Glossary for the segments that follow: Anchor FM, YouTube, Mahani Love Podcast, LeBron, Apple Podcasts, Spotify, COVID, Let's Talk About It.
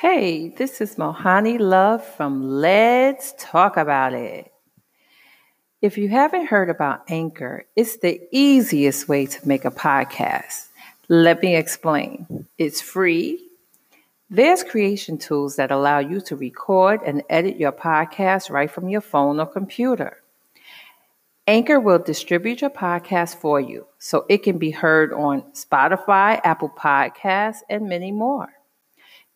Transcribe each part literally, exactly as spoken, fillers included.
Hey, this is Mahani Love from Let's Talk About It. If you haven't heard about Anchor, it's the easiest way to make a podcast. Let me explain. It's free. There's creation tools that allow you to record and edit your podcast right from your phone or computer. Anchor will distribute your podcast for you, so it can be heard on Spotify, Apple Podcasts, and many more.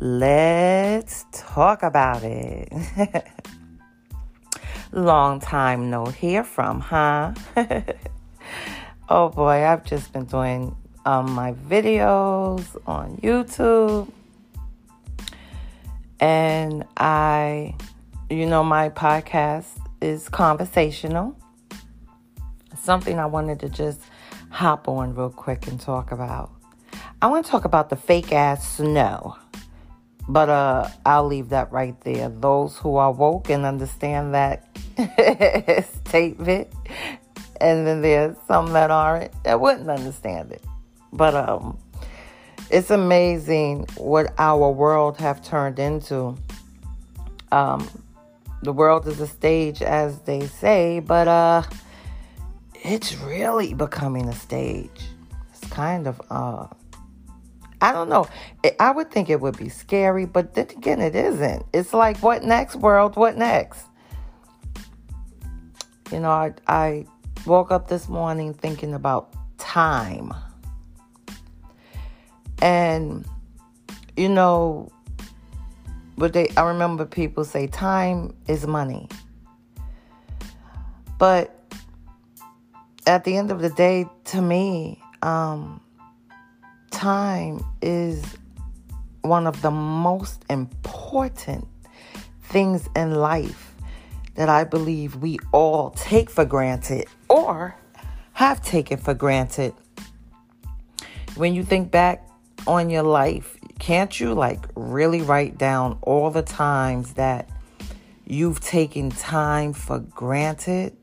Let's talk about it. Long time no hear from, huh? Oh boy, I've just been doing um, my videos on YouTube. And I, you know, my podcast is conversational. Something I wanted to just hop on real quick and talk about. I want to talk about the fake ass snow. But uh, I'll leave that right there. Those who are woke and understand that statement. And then there's some that aren't, that wouldn't understand it. But um, it's amazing what our world have turned into. Um, the world is a stage, as they say. But uh, it's really becoming a stage. It's kind of... Uh, I don't know. I would think it would be scary, but then again, it isn't. It's like, what next, world? What next? You know, I, I woke up this morning thinking about time. And, you know, but they, I remember people say time is money. But at the end of the day, to me, um, time is one of the most important things in life that I believe we all take for granted or have taken for granted. When you think back on your life, can't you like really write down all the times that you've taken time for granted?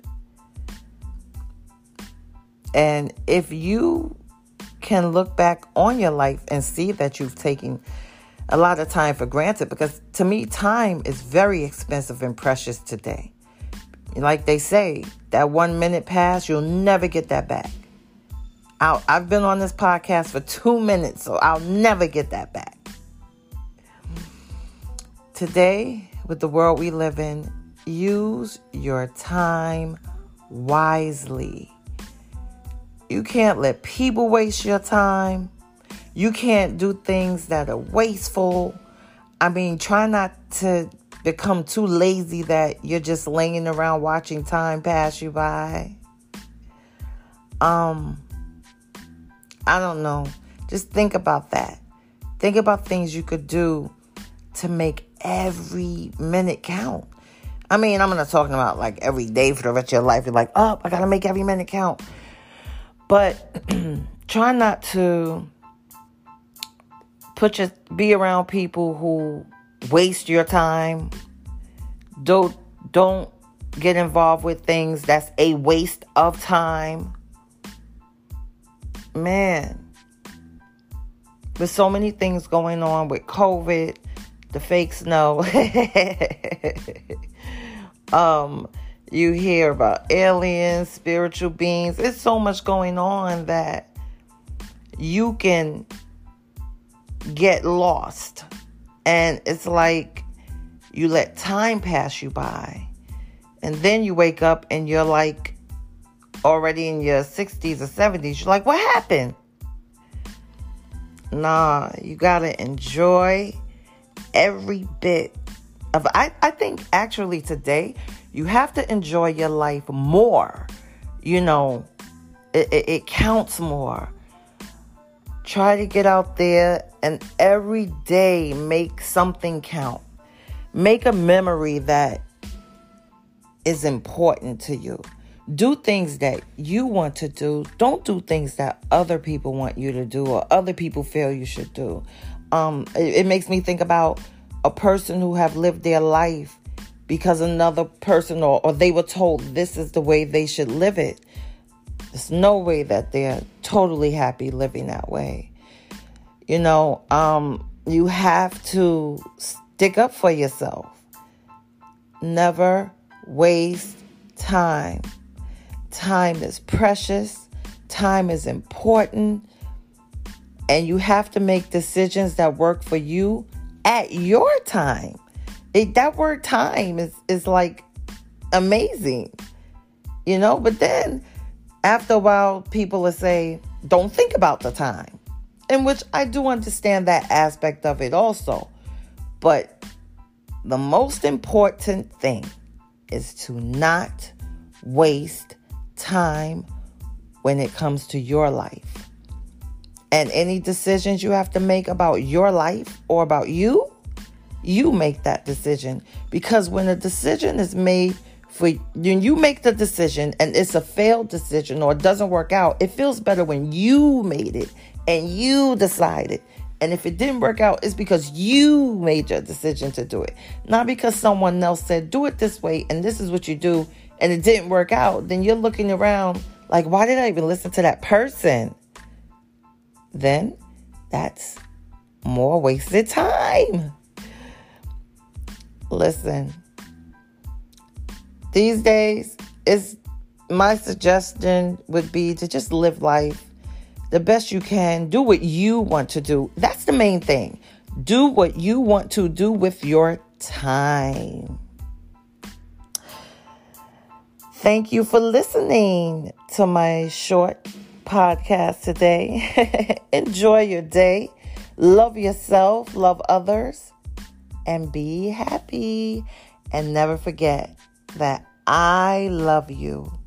And if you can look back on your life and see that you've taken a lot of time for granted, because to me, time is very expensive and precious today. Like they say, that one minute pass, you'll never get that back. I'll, I've been on this podcast for two minutes, so I'll never get that back. Today, with the world we live in, use your time wisely. You can't let people waste your time. You can't do things that are wasteful. I mean, try not to become too lazy that you're just laying around watching time pass you by. Um, I don't know. Just think about that. Think about things you could do to make every minute count. I mean, I'm not talking about like every day for the rest of your life. You're like, oh, I got to make every minute count. But try not to put your, be around people who waste your time. Don't, don't get involved with things that's a waste of time. Man, with so many things going on with COVID, the fake snow, um... you hear about aliens, spiritual beings. It's so much going on that you can get lost. And it's like you let time pass you by. And then you wake up and you're like already in your sixties or seventies. You're like, what happened? Nah, you got to enjoy every bit of... I, I think actually today... you have to enjoy your life more. You know, it, it, it counts more. Try to get out there and every day make something count. Make a memory that is important to you. Do things that you want to do. Don't do things that other people want you to do or other people feel you should do. Um, it, it makes me think about a person who have lived their life because another person or, or they were told this is the way they should live it. There's no way that they're totally happy living that way. You know, um, you have to stick up for yourself. Never waste time. Time is precious. Time is important. And you have to make decisions that work for you at your time. It, that word time is, is like amazing, you know? But then after a while, people will say, don't think about the time. In which I do understand that aspect of it also. But the most important thing is to not waste time when it comes to your life. And any decisions you have to make about your life or about you, you make that decision. Because when a decision is made for you, when you make the decision and it's a failed decision or it doesn't work out, it feels better when you made it and you decided. And if it didn't work out, it's because you made your decision to do it. Not because someone else said, do it this way and this is what you do. And it didn't work out. Then you're looking around like, why did I even listen to that person? Then that's more wasted time. Listen, these days, it's, my suggestion would be to just live life the best you can. Do what you want to do. That's the main thing. Do what you want to do with your time. Thank you for listening to my short podcast today. Enjoy your day. Love yourself, love others, and be happy. And never forget that I love you.